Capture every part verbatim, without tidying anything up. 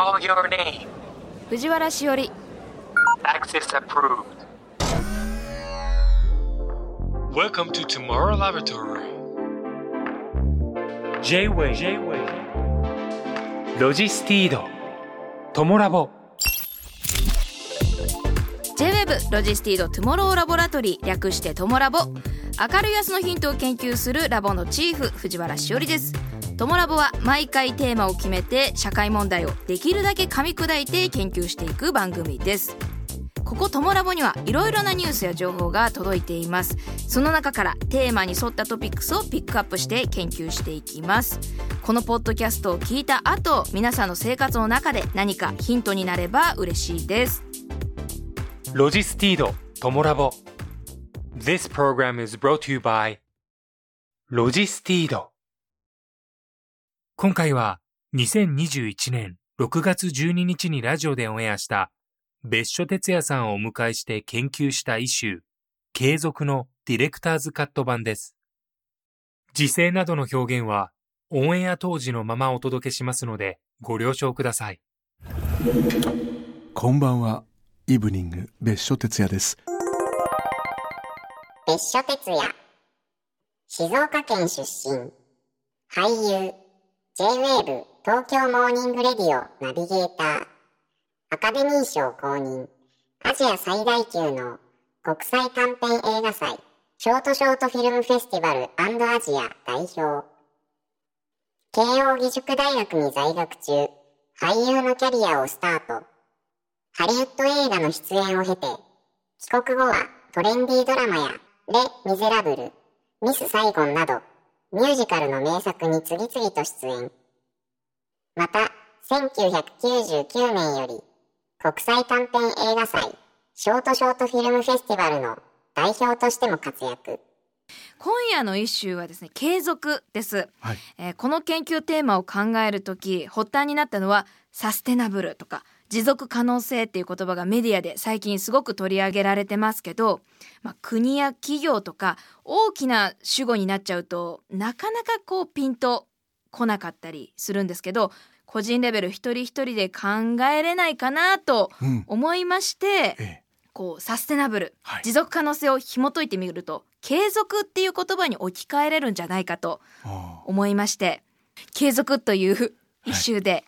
Call your name. 藤原しおり。 Access approved. Welcome to Tomorrow Laboratory. J-WAVE, J-WAVE ロジスティードトモラボ。 J-ウェーブ ロジスティードトゥモローラボラトリー、略してトモラボ。明るい明日のヒントを研究するラボのチーフ、藤原しおりです。トモラボは毎回テーマを決めて社会問題をできるだけ噛み砕いて研究していく番組です。ここトモラボにはいろいろなニュースや情報が届いています。その中からテーマに沿ったトピックスをピックアップして研究していきます。このポッドキャストを聞いた後、皆さんの生活の中で何かヒントになれば嬉しいです。ロジスティードトモラボ。 This program is brought to you by ロジスティード。今回はにせんにじゅういちねんろくがつじゅうににちにラジオでオンエアした別所哲也さんをお迎えして研究したイシュー、継続のディレクターズカット版です。時制などの表現はオンエア当時のままお届けしますのでご了承ください。こんばんは、イブニング別所哲也です。別所哲也、静岡県出身、俳優、 J-ウェーブ 東京モーニングレディオナビゲーター、アカデミー賞公認、アジア最大級の国際短編映画祭、ショートショートフィルムフェスティバル&アジア代表。慶応義塾大学に在学中、俳優のキャリアをスタート。ハリウッド映画の出演を経て、帰国後はトレンディードラマやレ・ミゼラブル、ミス・サイゴンなど、ミュージカルの名作に次々と出演。また、せんきゅうひゃくきゅうじゅうきゅうねんより、国際短編映画祭ショートショートフィルムフェスティバルの代表としても活躍。今夜のイシューはですね、継続です、はい。えー、この研究テーマを考えるとき、発端になったのはサステナブルとか持続可能性っていう言葉がメディアで最近すごく取り上げられてますけど、まあ、国や企業とか大きな主語になっちゃうとなかなかこうピンと来なかったりするんですけど、個人レベル一人一人で考えれないかなと思いまして、うん、ええ、こうサステナブル、はい、持続可能性を紐解いてみると継続っていう言葉に置き換えれるんじゃないかと思いまして、継続というイシューで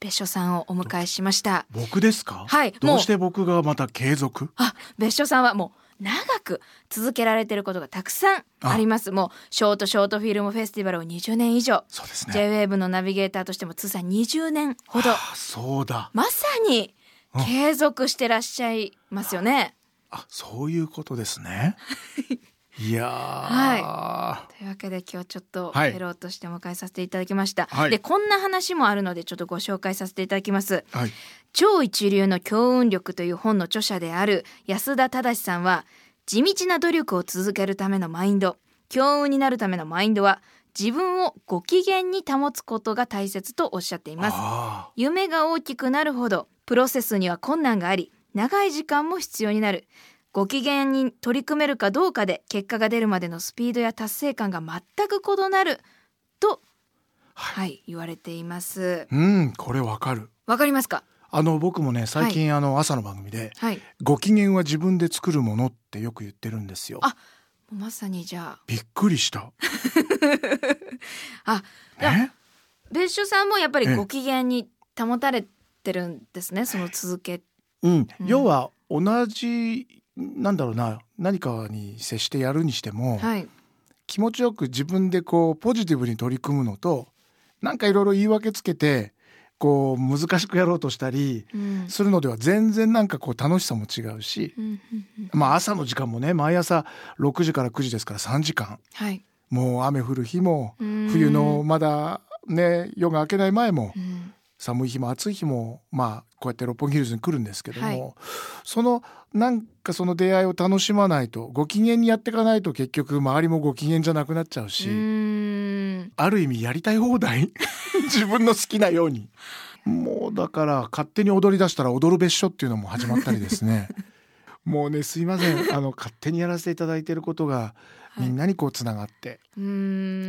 別所さんをお迎えしました、ええ、僕ですか、はい、どうして僕がまた継続？あ、別所さんはもう長く続けられていることがたくさんあります。もうショートショートフィルムフェスティバルをにじゅうねんいじょう、そうですね、 J-ウェーブ のナビゲーターとしても通算にじゅうねんほど、あ、そうだ、まさに継続してらっしゃいますよね、うん、あ、そういうことですね。いやー、はい、というわけで今日ちょっとペローとしてお迎えさせていただきました、はい、でこんな話もあるのでちょっとご紹介させていただきます、はい。超一流の強運力という本の著者である安田忠さんは、地道な努力を続けるためのマインド、強運になるためのマインドは自分をご機嫌に保つことが大切とおっしゃっています。夢が大きくなるほどプロセスには困難があり、長い時間も必要になる。ご機嫌に取り組めるかどうかで結果が出るまでのスピードや達成感が全く異なると、はいはい、言われています。うん、これわかる。わかりますか？あの僕もね、最近、はい、あの朝の番組で、はい、ご機嫌は自分で作るものってよく言ってるんですよ。あ、まさに。じゃあびっくりした。あ、別所さんもやっぱりご機嫌に保たれてるんですね、その続け、うんうん、要は同じなんだろうな、何かに接してやるにしても、はい、気持ちよく自分でこうポジティブに取り組むのと、なんかいろいろ言い訳つけてこう難しくやろうとしたりするのでは全然なんかこう楽しさも違うし、うん、まあ朝の時間もね、毎朝ろくじからくじですからさんじかん、はい、もう雨降る日も冬のまだね夜が明けない前も、うん、寒い日も暑い日も、まあこうやって六本木ヒルズに来るんですけども、はい、そのなんかその出会いを楽しまないと、ご機嫌にやっていかないと結局周りもご機嫌じゃなくなっちゃうし、うーん、ある意味やりたい放題自分の好きなように。もうだから勝手に踊り出したら踊る別所っていうのも始まったりですね。もうね、すいません、あの勝手にやらせていただいていることがみんなにこうつながって、はい、うー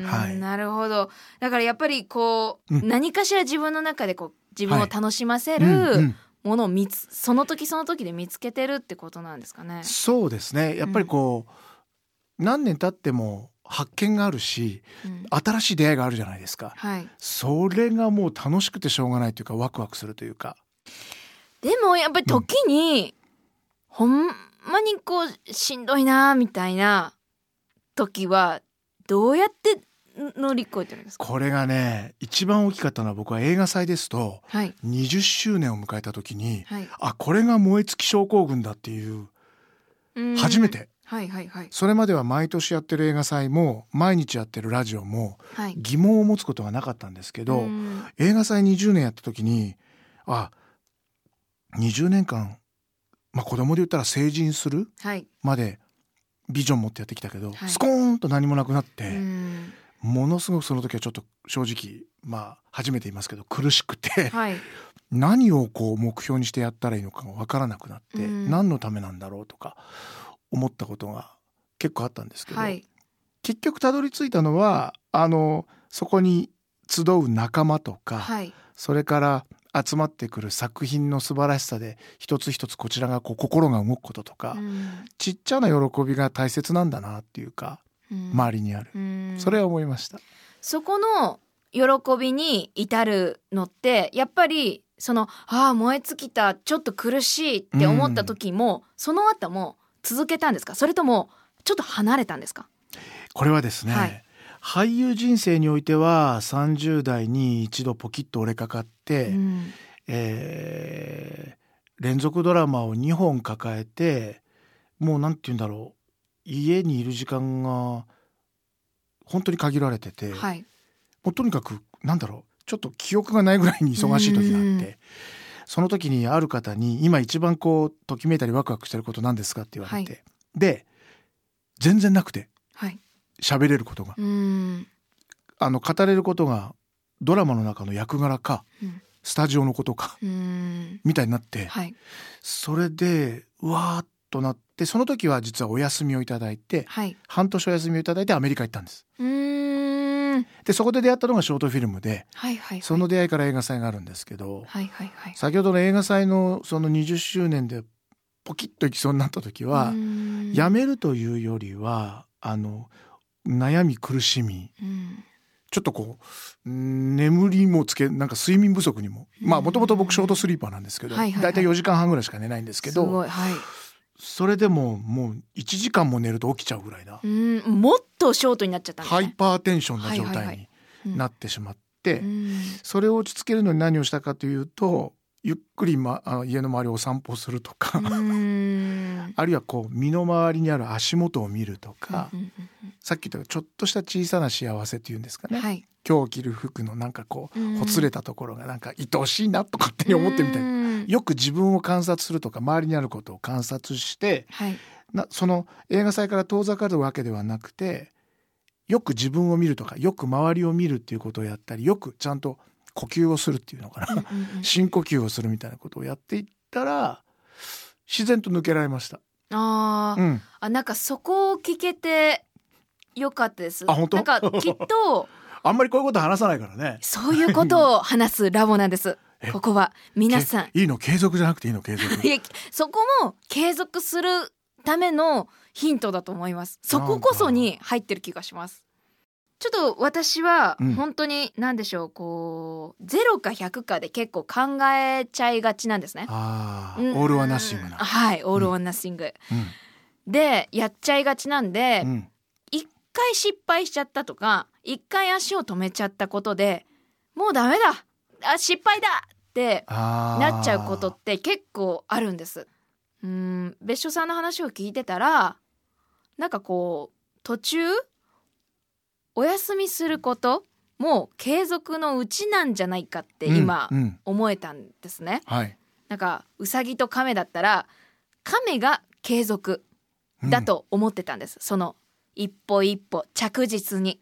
ん、はい、なるほど。だからやっぱりこう、うん、何かしら自分の中でこう自分を楽しませる、はいうんうん、ものを見つその時その時で見つけてるってことなんですかね。そうですね、やっぱりこう、うん、何年経っても発見があるし、うん、新しい出会いがあるじゃないですか、はい、それがもう楽しくてしょうがないというかワクワクするというか。でもやっぱり時に、うん、ほんまにこうしんどいなみたいな時はどうやって乗り越えてるんですか。これがね一番大きかったのは僕は映画祭ですと、はい、にじゅっしゅうねんを迎えた時に、はい、あこれが燃え尽き症候群だっていう初めて、はいはいはい、それまでは毎年やってる映画祭も毎日やってるラジオも疑問を持つことはなかったんですけど、はい、映画祭にじゅうねんやった時にあにじゅうねんかん、まあ、子供で言ったら成人するまでビジョン持ってやってきたけど、はい、スコーンと何もなくなってものすごくその時はちょっと正直まあ初めて言いますけど苦しくて、はい、何をこう目標にしてやったらいいのか分からなくなって何のためなんだろうとか思ったことが結構あったんですけど、はい、結局たどり着いたのはあのそこに集う仲間とか、はい、それから集まってくる作品の素晴らしさで一つ一つこちらがこう心が動くこととか、うん、ちっちゃな喜びが大切なんだなっていうか、うん、周りにある、うん、それは思いました。そこの喜びに至るのってやっぱりそのああ燃え尽きたちょっと苦しいって思った時も、うん、その後も続けたんですか、それともちょっと離れたんですか。これはですね、はい、俳優人生においてはさんじゅうだいに一度ポキッと折れかかって、うんえー、連続ドラマをにほん抱えてもうなんて言うんだろう家にいる時間が本当に限られてて、はい、もうとにかくなんだろうちょっと記憶がないぐらいに忙しい時があってその時にある方に今一番こうときめいたりワクワクしてることなんですかって言われて、はい、で全然なくて喋、はい、れることがうーんあの語れることがドラマの中の役柄か、うん、スタジオのことかうーんみたいになって、はい、それでうわーっとなってその時は実はお休みをいただいて、はい、半年お休みをいただいてアメリカ行ったんです。うーんでそこで出会ったのがショートフィルムで、はいはいはい、その出会いから映画祭があるんですけど、はいはいはい、先ほどの映画祭のそのにじゅっしゅうねんでポキッといきそうになった時はやめるというよりはあの悩み苦しみ、うん、ちょっとこう眠りもつけなんか睡眠不足にもまあもともと僕ショートスリーパーなんですけどだいたいよじかんはんぐらいしか寝ないんですけどすごい、はい、それでももういちじかんも寝ると起きちゃうぐらいなうんもっとショートになっちゃったんですね。ハイパーテンションな状態になってしまってそれを落ち着けるのに何をしたかというとゆっくり、ま、あの家の周りをお散歩するとかうんあるいはこう身の回りにある足元を見るとかさっき言ったちょっとした小さな幸せっていうんですかね、はい、今日着る服のなんかこうほつれたところがなんか愛おしいなと勝手に思ってみたいよく自分を観察するとか周りにあることを観察して、はい、なその映画祭から遠ざかるわけではなくてよく自分を見るとかよく周りを見るっていうことをやったりよくちゃんと呼吸をするっていうのかな、うんうん、深呼吸をするみたいなことをやっていったら自然と抜けられました。あ、うん、あなんかそこを聞けてよかったです。あ本当なんかきっとあんまりこういうこと話さないからねそういうことを話すラボなんですここは皆さんいいの継続じゃなくていいの継続そこも継続するためのヒントだと思います。そここそに入ってる気がします。ちょっと私は本当に何でしょう、うん、こうゼロかひゃくかで結構考えちゃいがちなんですね。あー、うん、オールオアナッシングなはいオールオアナッシング、うん、でやっちゃいがちなんで、うん、いっかい失敗しちゃったとかいっかい足を止めちゃったことでもうダメだあ失敗だってなっちゃうことって結構あるんです。うーん別所さんの話を聞いてたらなんかこう途中お休みすることも継続のうちなんじゃないかって今思えたんですね、うんうんはい、なんかうさぎと亀だったら亀が継続だと思ってたんです、うん、その一歩一歩着実に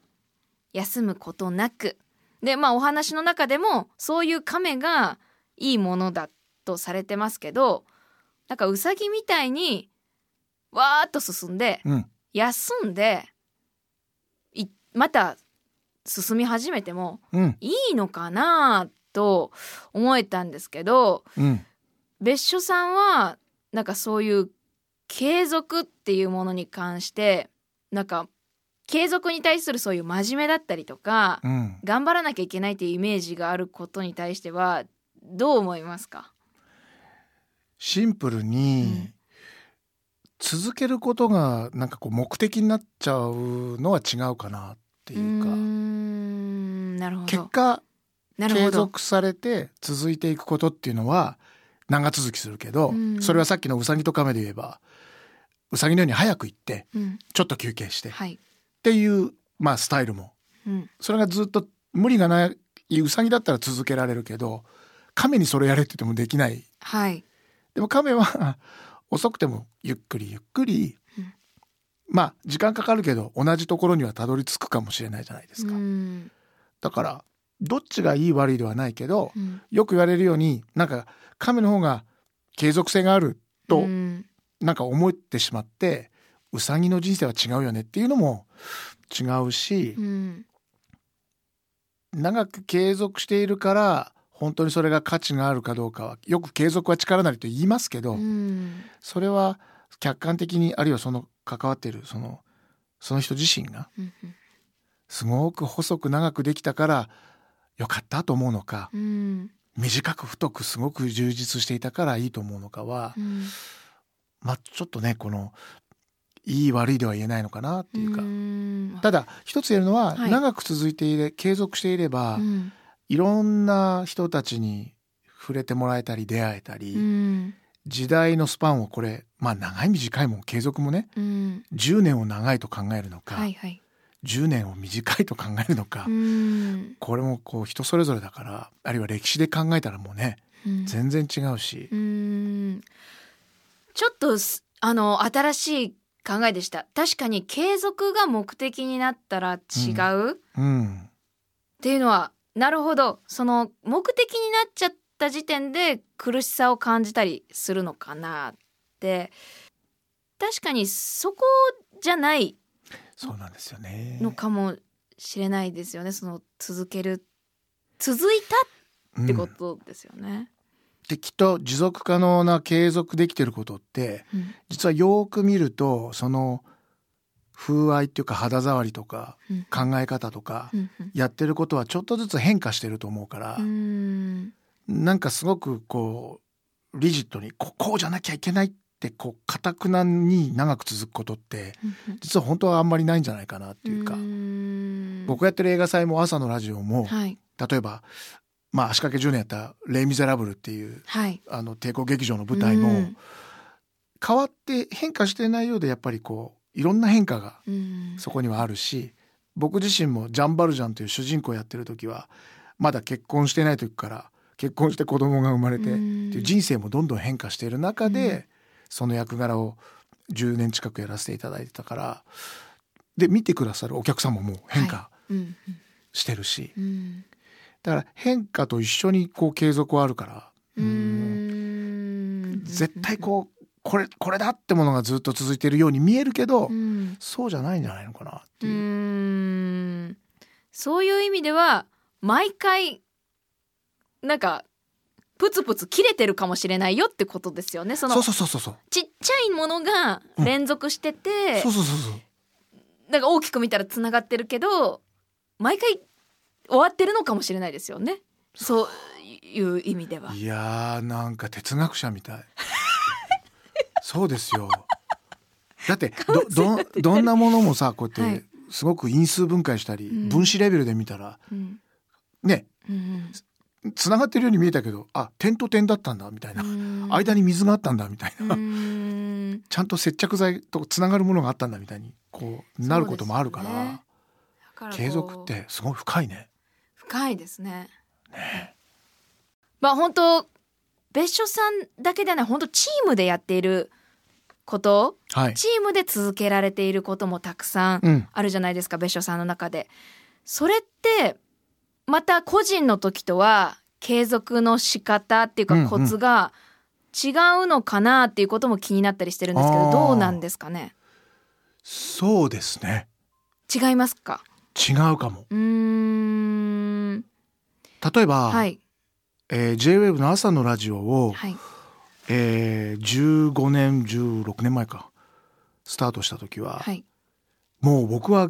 休むことなくでまあ、お話の中でもそういう亀がいいものだとされてますけどなんかウサギみたいにわーっと進んで、うん、休んでまた進み始めてもいいのかなっと思えたんですけど、うん、別所さんはなんかそういう継続っていうものに関してなんか継続に対するそういう真面目だったりとか、うん、頑張らなきゃいけないっていうイメージがあることに対してはどう思いますか？シンプルに続けることがなんかこう目的になっちゃうのは違うかなっていうか、うーん、なるほど。結果継続されて続いていくことっていうのは長続きするけど、うん、それはさっきのウサギとカメで言えばウサギのように早く行って、うん、ちょっと休憩して、はい、っていう、まあ、スタイルも、うん、それがずっと無理がないウサギだったら続けられるけど、カメにそれやれって言ってもできない、はい、でもカメは遅くてもゆっくりゆっくり、うん、まあ時間かかるけど同じところにはたどり着くかもしれないじゃないですか、うん、だからどっちがいい悪いではないけど、うん、よく言われるようになんかカメの方が継続性があると、うん、なんか思ってしまってウサギの人生は違うよねっていうのも違うし、うん、長く継続しているから本当にそれが価値があるかどうかは、よく継続は力なりと言いますけど、うん、それは客観的に、あるいはその関わっているその、その人自身がすごく細く長くできたからよかったと思うのか、うん、短く太くすごく充実していたからいいと思うのかは、うん、まあちょっとね、このいい悪いでは言えないのかなっていうか、うん、ただ一つ言えるのは、はい、長く続いていれ継続していれば、うん、いろんな人たちに触れてもらえたり出会えたり、うん、時代のスパンをこれ、まあ、長い短いも継続もね、うん、じゅうねんを長いと考えるのか、はいはい、じゅうねんを短いと考えるのか、うん、これもこう人それぞれだから、あるいは歴史で考えたらもうね、うん、全然違うし、うーん、ちょっとあの新しい考えでした。確かに継続が目的になったら違う、うんうん、っていうのはなるほど、その目的になっちゃった時点で苦しさを感じたりするのかなって、確かにそこじゃないそうなんですよね。のかもしれないですよね。その続ける、続いたってことですよね。うん、できっと持続可能な継続できてることって、うん、実はよく見るとその風合いっていうか肌触りとか考え方とか、うん、やってることはちょっとずつ変化してると思うから、うん、なんかすごくこうリジットにこうじゃなきゃいけないってこう固くなに長く続くことって実は本当はあんまりないんじゃないかなっていうか、うーん、僕やってる映画祭も朝のラジオも、はい、例えば、まあ、足掛けじゅうねんやったレ・ミゼラブルっていう、はい、あの帝国劇場の舞台も変わって変化してないようで、やっぱりこういろんな変化がそこにはあるし、僕自身もジャン・バルジャンという主人公やってる時はまだ結婚してない時から結婚して子供が生まれてっていう人生もどんどん変化している中でその役柄をじゅうねん近くやらせていただいてたから、で見てくださるお客さんももう変化してるし、はい、うん、だから変化と一緒にこう継続はあるから、うーん、絶対こうこれ、これだってものがずっと続いているように見えるけど、うん、そうじゃないんじゃないのかなっていう、うーん、そういう意味では毎回なんかプツプツ切れてるかもしれないよってことですよね。その、そうそうそうそう、ちっちゃいものが連続してて、そうそうそうそう、なんか大きく見たらつながってるけど毎回終わってるのかもしれないですよね。そういう意味では。いやー、なんか哲学者みたい。そうですよ。だってど、ど、どんなものもさ、こうやってすごく因数分解したり、はい、分子レベルで見たら、うん、ね。うん、つながってるように見えたけど、あ、点と点だったんだみたいな、間に水があったんだみたいな、うーん、ちゃんと接着剤とつながるものがあったんだみたいにこうなることもあるから、ね、から継続ってすごい深いね。深いですね。ね、まあ本当別所さんだけではない、本当チームでやっていること、はい、チームで続けられていることもたくさんあるじゃないですか、うん、別所さんの中で。それってまた個人の時とは継続の仕方っていうかコツが違うのかなっていうことも気になったりしてるんですけど、うんうん、どうなんですかね。そうですね。違いますか。違うかも。うーん、例えば、はい、えー、J-ウェーブ の朝のラジオを、はい、えー、じゅうごねんじゅうろくねんまえかスタートした時は、はい、もう僕は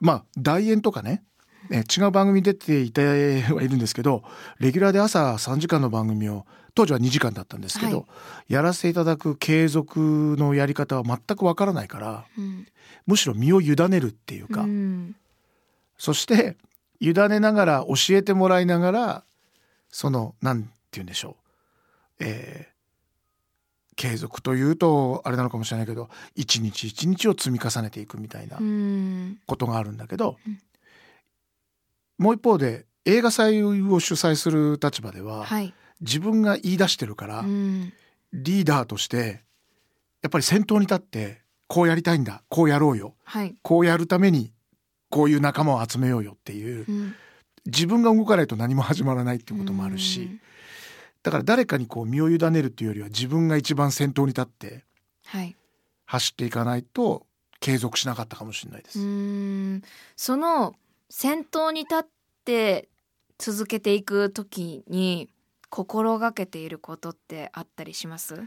まあ代演とかね、えー、違う番組に出ていてはいるんですけど、レギュラーで朝さんじかんの番組を当時はにじかんだったんですけど、はい、やらせていただく継続のやり方は全くわからないから、うん、むしろ身を委ねるっていうか、うん、そして委ねながら教えてもらいながら、そのなんて言うんでしょう、えー、継続というとあれなのかもしれないけど、一日一日を積み重ねていくみたいなことがあるんだけど、うん、もう一方で映画祭を主催する立場では、はい、自分が言い出してるから、うん、リーダーとしてやっぱり先頭に立って、こうやりたいんだ、こうやろうよ、はい、こうやるためにこういう仲間を集めようよっていう、うん、自分が動かないと何も始まらないっていうこともあるし、うん、だから誰かにこう身を委ねるっていうよりは、自分が一番先頭に立って走っていかないと継続しなかったかもしれないです。うーん、その先頭に立って続けていくときに心がけていることってあったりします？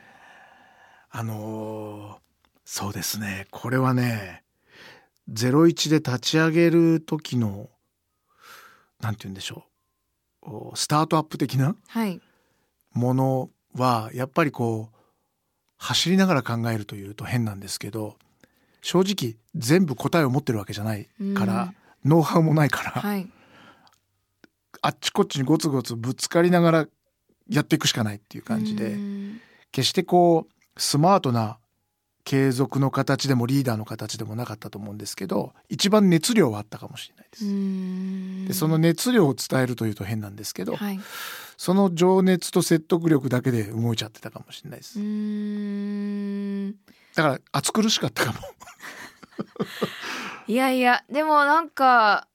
あのー、そうですね、これはね、ゼロイチで立ち上げる時のなんて言うんでしょう、スタートアップ的なものはやっぱりこう走りながら考えるというと変なんですけど、正直全部答えを持ってるわけじゃないから、うん、ノウハウもないから、はい、あっちこっちにゴツゴツぶつかりながらやっていくしかないっていう感じで、うん、決してこうスマートな継続の形でもリーダーの形でもなかったと思うんですけど、一番熱量はあったかもしれないです。うーん、でその熱量を伝えるというと変なんですけど、はい、その情熱と説得力だけで動いちゃってたかもしれないです。うーん、だから暑苦しかったかもいやいや、でもなんか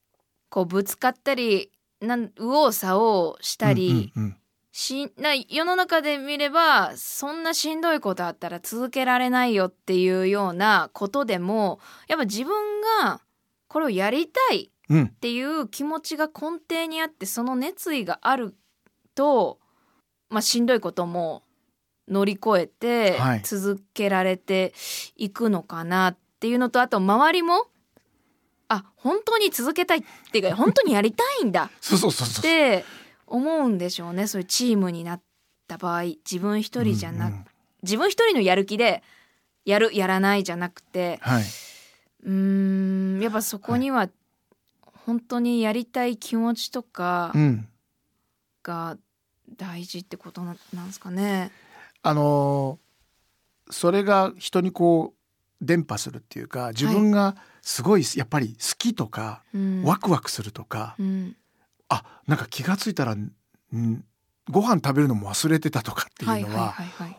こうぶつかったりなん右往左往したり、うんうんうん、しな世の中で見ればそんなしんどいことあったら続けられないよっていうようなことでも、やっぱ自分がこれをやりたいっていう気持ちが根底にあって、その熱意があると、まあ、しんどいことも乗り越えて続けられていくのかなっていうのと、あと周りもあ本当に続けたいっていうか本当にやりたいんだそうそうそうそうって思うんでしょうね。そういうチームになった場合、自分一人じゃなく、うんうん、自分一人のやる気でやるやらないじゃなくて、はい、うーんやっぱそこには本当にやりたい気持ちとかが大事ってことな、なんですかね。あのー、それが人にこう伝播するっていうか、自分がすごいやっぱり好きとか、はい、ワクワクするとか、うん、あなんか気がついたらんご飯食べるのも忘れてたとかっていうのは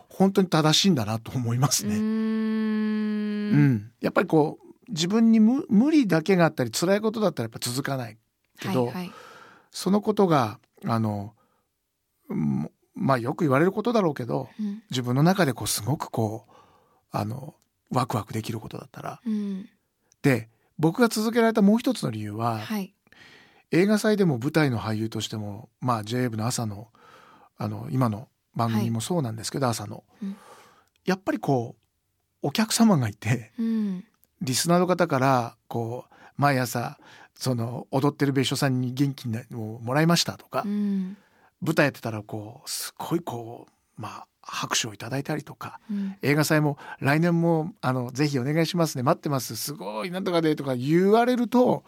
本当に正しいんだなと思いますね。うーん、うん、やっぱりこう自分に無、無理だけがあったり辛いことだったらやっぱ続かないけど、はいはい、そのことがあの、うん、まあよく言われることだろうけど、うん、自分の中でこうすごくこうあのワクワクできることだったら、うん、で僕が続けられたもう一つの理由は、はい、映画祭でも舞台の俳優としても、まあ、ジェイウェーブ の朝 の, あの今の番組もそうなんですけど、はい、朝の、うん、やっぱりこうお客様がいて、うん、リスナーの方からこう毎朝その踊ってる別所さんに元気をもらいましたとか、うん、舞台やってたらこうすごいこう、まあ、拍手をいただいたりとか、うん、映画祭も来年もあのぜひお願いしますね、待ってます、すごいなんとかでとか言われると、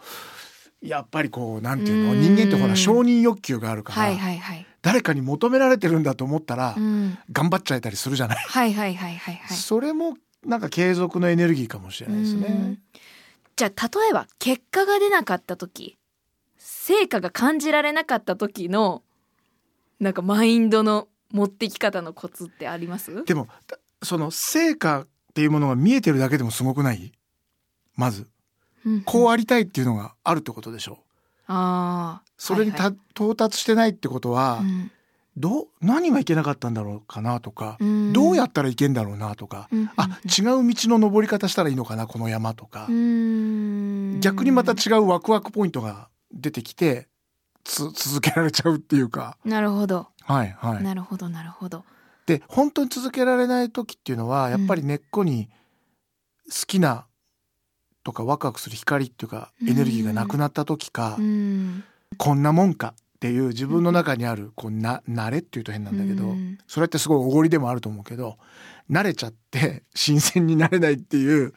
やっぱりこうなんていうの、人間ってほら承認欲求があるから、はいはいはい、誰かに求められてるんだと思ったら頑張っちゃえたりするじゃない。はいはいはいはいはい。それもなんか継続のエネルギーかもしれないですね。じゃあ例えば結果が出なかった時、成果が感じられなかった時のなんかマインドの持ってき方のコツってあります？でもその成果っていうものが見えてるだけでもすごくない？まず。こうありたいっていうのがあるってことでしょう。あそれにた、はいはい、到達してないってことは、うん、どう何がいけなかったんだろうかなとか、うん、どうやったらいけんだろうなとか、うん、あ違う道の登り方したらいいのかなこの山とか、うん、逆にまた違うワクワクポイントが出てきてつ続けられちゃうっていうか。なるほど。はいはい、なるほどなるほど。で本当に続けられない時っていうのはやっぱり根っこに好きなとかワクワクする光っていうかエネルギーがなくなった時か、うんうん、こんなもんかっていう自分の中にあるこうな慣れっていうと変なんだけど、うん、それってすごいおごりでもあると思うけど慣れちゃって新鮮になれないっていう、うん、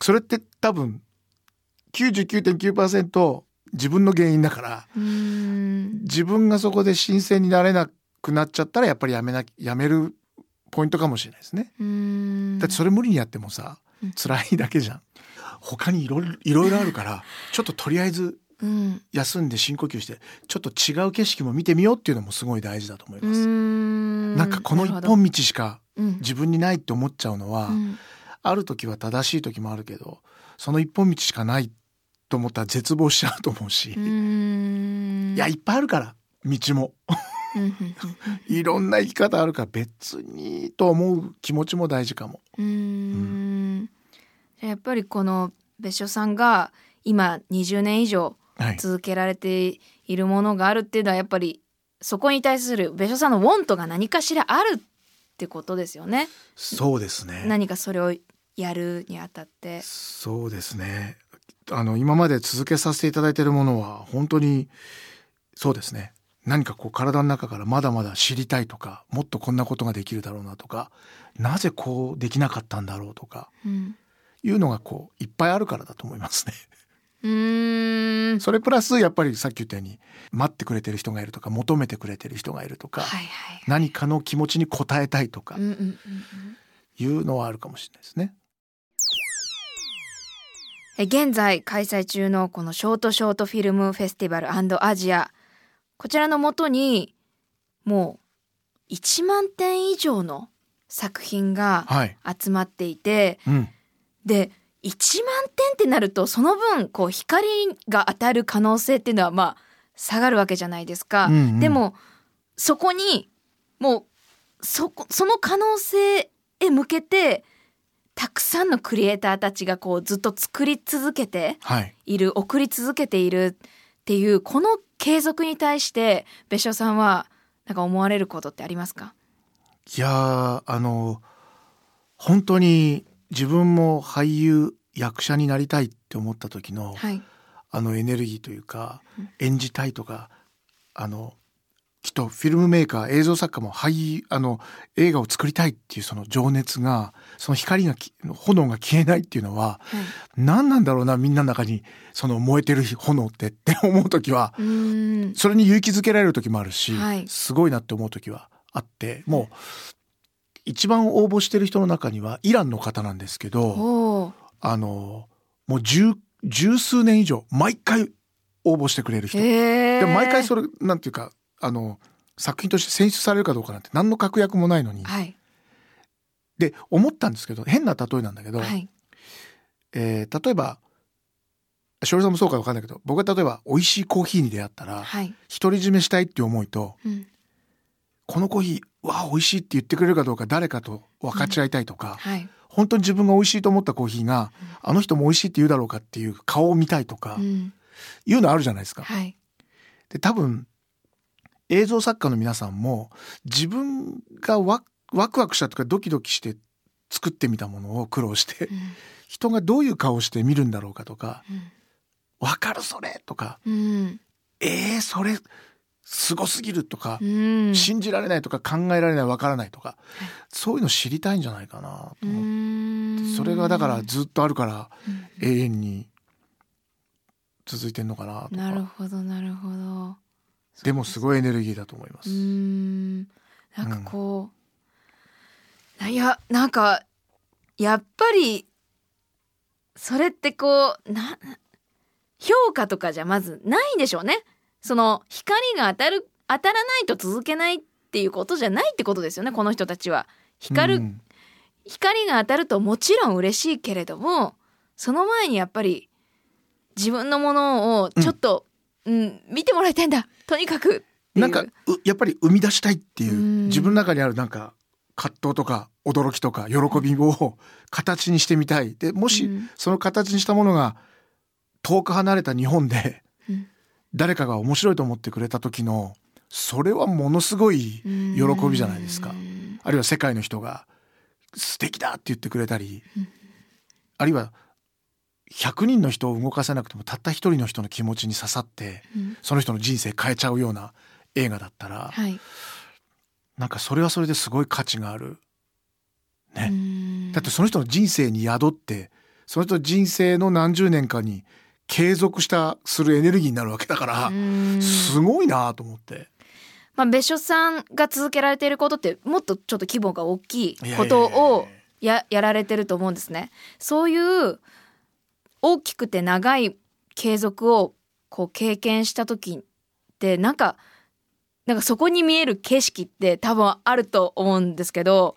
それって多分 きゅうじゅうきゅうてんきゅうパーセント 自分の原因だから、うん、自分がそこで新鮮になれなくなっちゃったらやっぱりやめなやめるポイントかもしれないですね。うん、だってそれ無理にやってもさ辛いだけじゃん。他にいろいろあるからちょっととりあえず休んで深呼吸してちょっと違う景色も見てみようっていうのもすごい大事だと思います。うんなんかこの一本道しか自分にないって思っちゃうのは、うん、ある時は正しい時もあるけどその一本道しかないと思ったら絶望しちゃうと思うしうんいやいっぱいあるから道もいろんな生き方あるから別にと思う気持ちも大事かも。うん、うんやっぱりこの別所さんが今にじゅうねん以上続けられているものがあるっていうのはやっぱりそこに対する別所さんのウォントが何かしらあるってことですよね。そうですね。何かそれをやるにあたってそうですねあの今まで続けさせていただいているものは本当にそうですね何かこう体の中からまだまだ知りたいとかもっとこんなことができるだろうなとかなぜこうできなかったんだろうとか、うんいうのがこういっぱいあるからだと思いますね。うーんそれプラスやっぱりさっき言ったように待ってくれてる人がいるとか求めてくれてる人がいるとか、はいはいはい、何かの気持ちに応えたいとか、うんうんうんうん、いうのはあるかもしれないですね。現在開催中のこのショートショートフィルムフェスティバル&アジアこちらのもとにもういちまんてん以上の作品が集まっていて、はいうんでいちまんてんってなるとその分こう光が当たる可能性っていうのはまあ下がるわけじゃないですか、うんうん、でもそこにもう そ, その可能性へ向けてたくさんのクリエイターたちがこうずっと作り続けている、はい、送り続けているっていうこの継続に対して別所さんはなんか思われることってありますか？いやあの本当に自分も俳優役者になりたいって思った時の、はい、あのエネルギーというか演じたいとかあのきっとフィルムメーカー映像作家も俳優あの映画を作りたいっていうその情熱がその光が炎が消えないっていうのは、はい、何なんだろうなみんなの中にその燃えてる炎ってって思う時はうーんそれに勇気づけられる時もあるし、はい、すごいなって思う時はあってもう一番応募してる人の中にはイランの方なんですけどあのもう十、十数年以上毎回応募してくれる人、えー、でも毎回それなんていうかあの作品として選出されるかどうかなんて何の確約もないのに、はい、で思ったんですけど変な例えなんだけど、はいえー、例えばしおりさんもそうか分かんないけど僕が例えば美味しいコーヒーに出会ったら、はい、独り占めしたいっていう思いと、うん、このコーヒーわあ美味しいって言ってくれるかどうか誰かと分かち合いたいとか、うんはい、本当に自分が美味しいと思ったコーヒーが、うん、あの人も美味しいって言うだろうかっていう顔を見たいとか、うん、いうのあるじゃないですか、はい、で多分映像作家の皆さんも自分がワク、ワクワクしたとかドキドキして作ってみたものを苦労して、うん、人がどういう顔して見るんだろうかとか、うん、分かるそれとか、うん、えーそれすごすぎるとか、うん、信じられないとか考えられないわからないとか、はい、そういうの知りたいんじゃないかなと思ってそれがだからずっとあるから、うん、永遠に続いてんのかなとかなるほどなるほど で,、ね、でもすごいエネルギーだと思います。うーんなんかこう、うん、いやなんかやっぱりそれってこうな評価とかじゃまずないんでしょうね。その光が当たる当たらないと続けないっていうことじゃないってことですよね。この人たちは光る、うん、光が当たるともちろん嬉しいけれどもその前にやっぱり自分のものをちょっと、うんうん、見てもらいたいんだとにかくっていうなんかやっぱり生み出したいっていう、うん、自分の中にあるなんか葛藤とか驚きとか喜びを形にしてみたいでもし、うん、その形にしたものが遠く離れた日本で、うん誰かが面白いと思ってくれた時のそれはものすごい喜びじゃないですか。あるいは世界の人が素敵だって言ってくれたり、あるいはひゃくにんの人を動かせなくてもたった一人の人の気持ちに刺さって、うん、その人の人生変えちゃうような映画だったら、はい、なんかそれはそれですごい価値がある、ね、うんだってその人の人生に宿ってその人の人生の何十年かに継続したするエネルギーになるわけだからすごいなと思って、まあ、別所さんが続けられていることってもっとちょっと規模が大きいことを や, やられてると思うんですね。そういう大きくて長い継続をこう経験した時ってなんかなんかそこに見える景色って多分あると思うんですけど、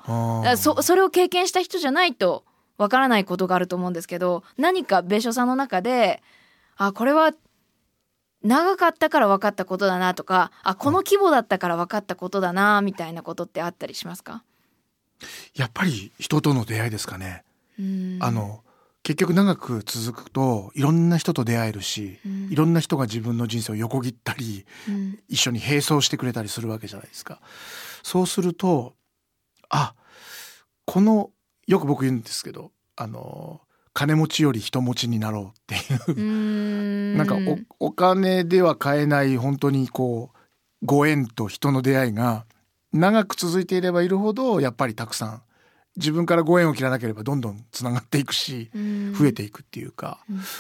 そ, それを経験した人じゃないとわからないことがあると思うんですけど、何か別所さんの中であこれは長かったから分かったことだなとか、あこの規模だったから分かったことだなみたいなことってあったりしますか？やっぱり人との出会いですかね。うんあの結局長く続くといろんな人と出会えるし、うん、いろんな人が自分の人生を横切ったり、うん、一緒に並走してくれたりするわけじゃないですか。そうするとあこのよく僕言うんですけど、あの金持ちより人持ちになろうっていう、 うーんなんか お, お金では買えない本当にこうご縁と人の出会いが長く続いていればいるほどやっぱりたくさん自分からご縁を切らなければどんどんつながっていくし増えていくっていうか、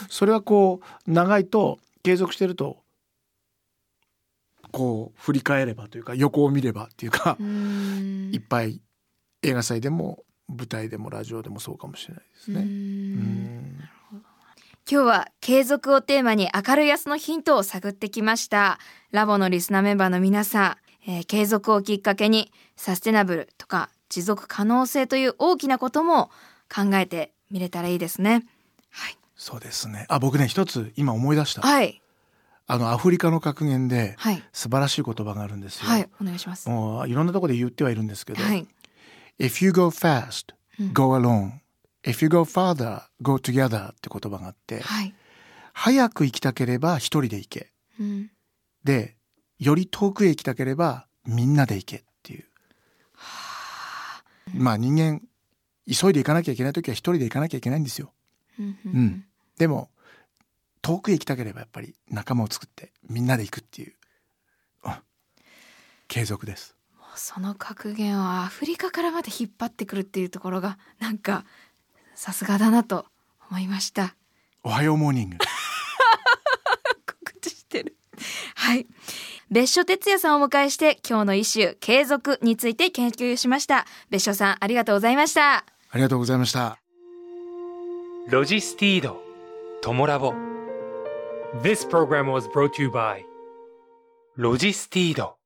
それはこう長いと継続してるとこう振り返ればというか横を見ればっていうか、いっぱい映画祭でも舞台でもラジオでもそうかもしれないですね。うんうんなるほど。今日は継続をテーマに明るい明日のヒントを探ってきました。ラボのリスナーメンバーの皆さん、えー、継続をきっかけにサステナブルとか持続可能性という大きなことも考えてみれたらいいですね。はい、そうですね。あ僕ね一つ今思い出した、はい、あのアフリカの格言で、はい、素晴らしい言葉があるんですよ。はい、お願いします。もういろんなところで言ってはいるんですけど、はいIf you go fast, go alone. If you go farther, go together って言葉があって、はい、早く行きたければ一人で行け、うん、で、より遠くへ行きたければみんなで行けっていう、はあ、まあ人間急いで行かなきゃいけないときは一人で行かなきゃいけないんですよ、うんうん、でも遠くへ行きたければやっぱり仲間を作ってみんなで行くっていう、うん、継続です。その格言はアフリカからまで引っ張ってくるっていうところがなんかさすがだなと思いました。おはようモーニング告知してるはい、別所哲也さんをお迎えして今日のイシュー継続について研究しました。別所さんありがとうございました。ありがとうございました。ロジスティードトモラボ This program was brought to you by ロジスティード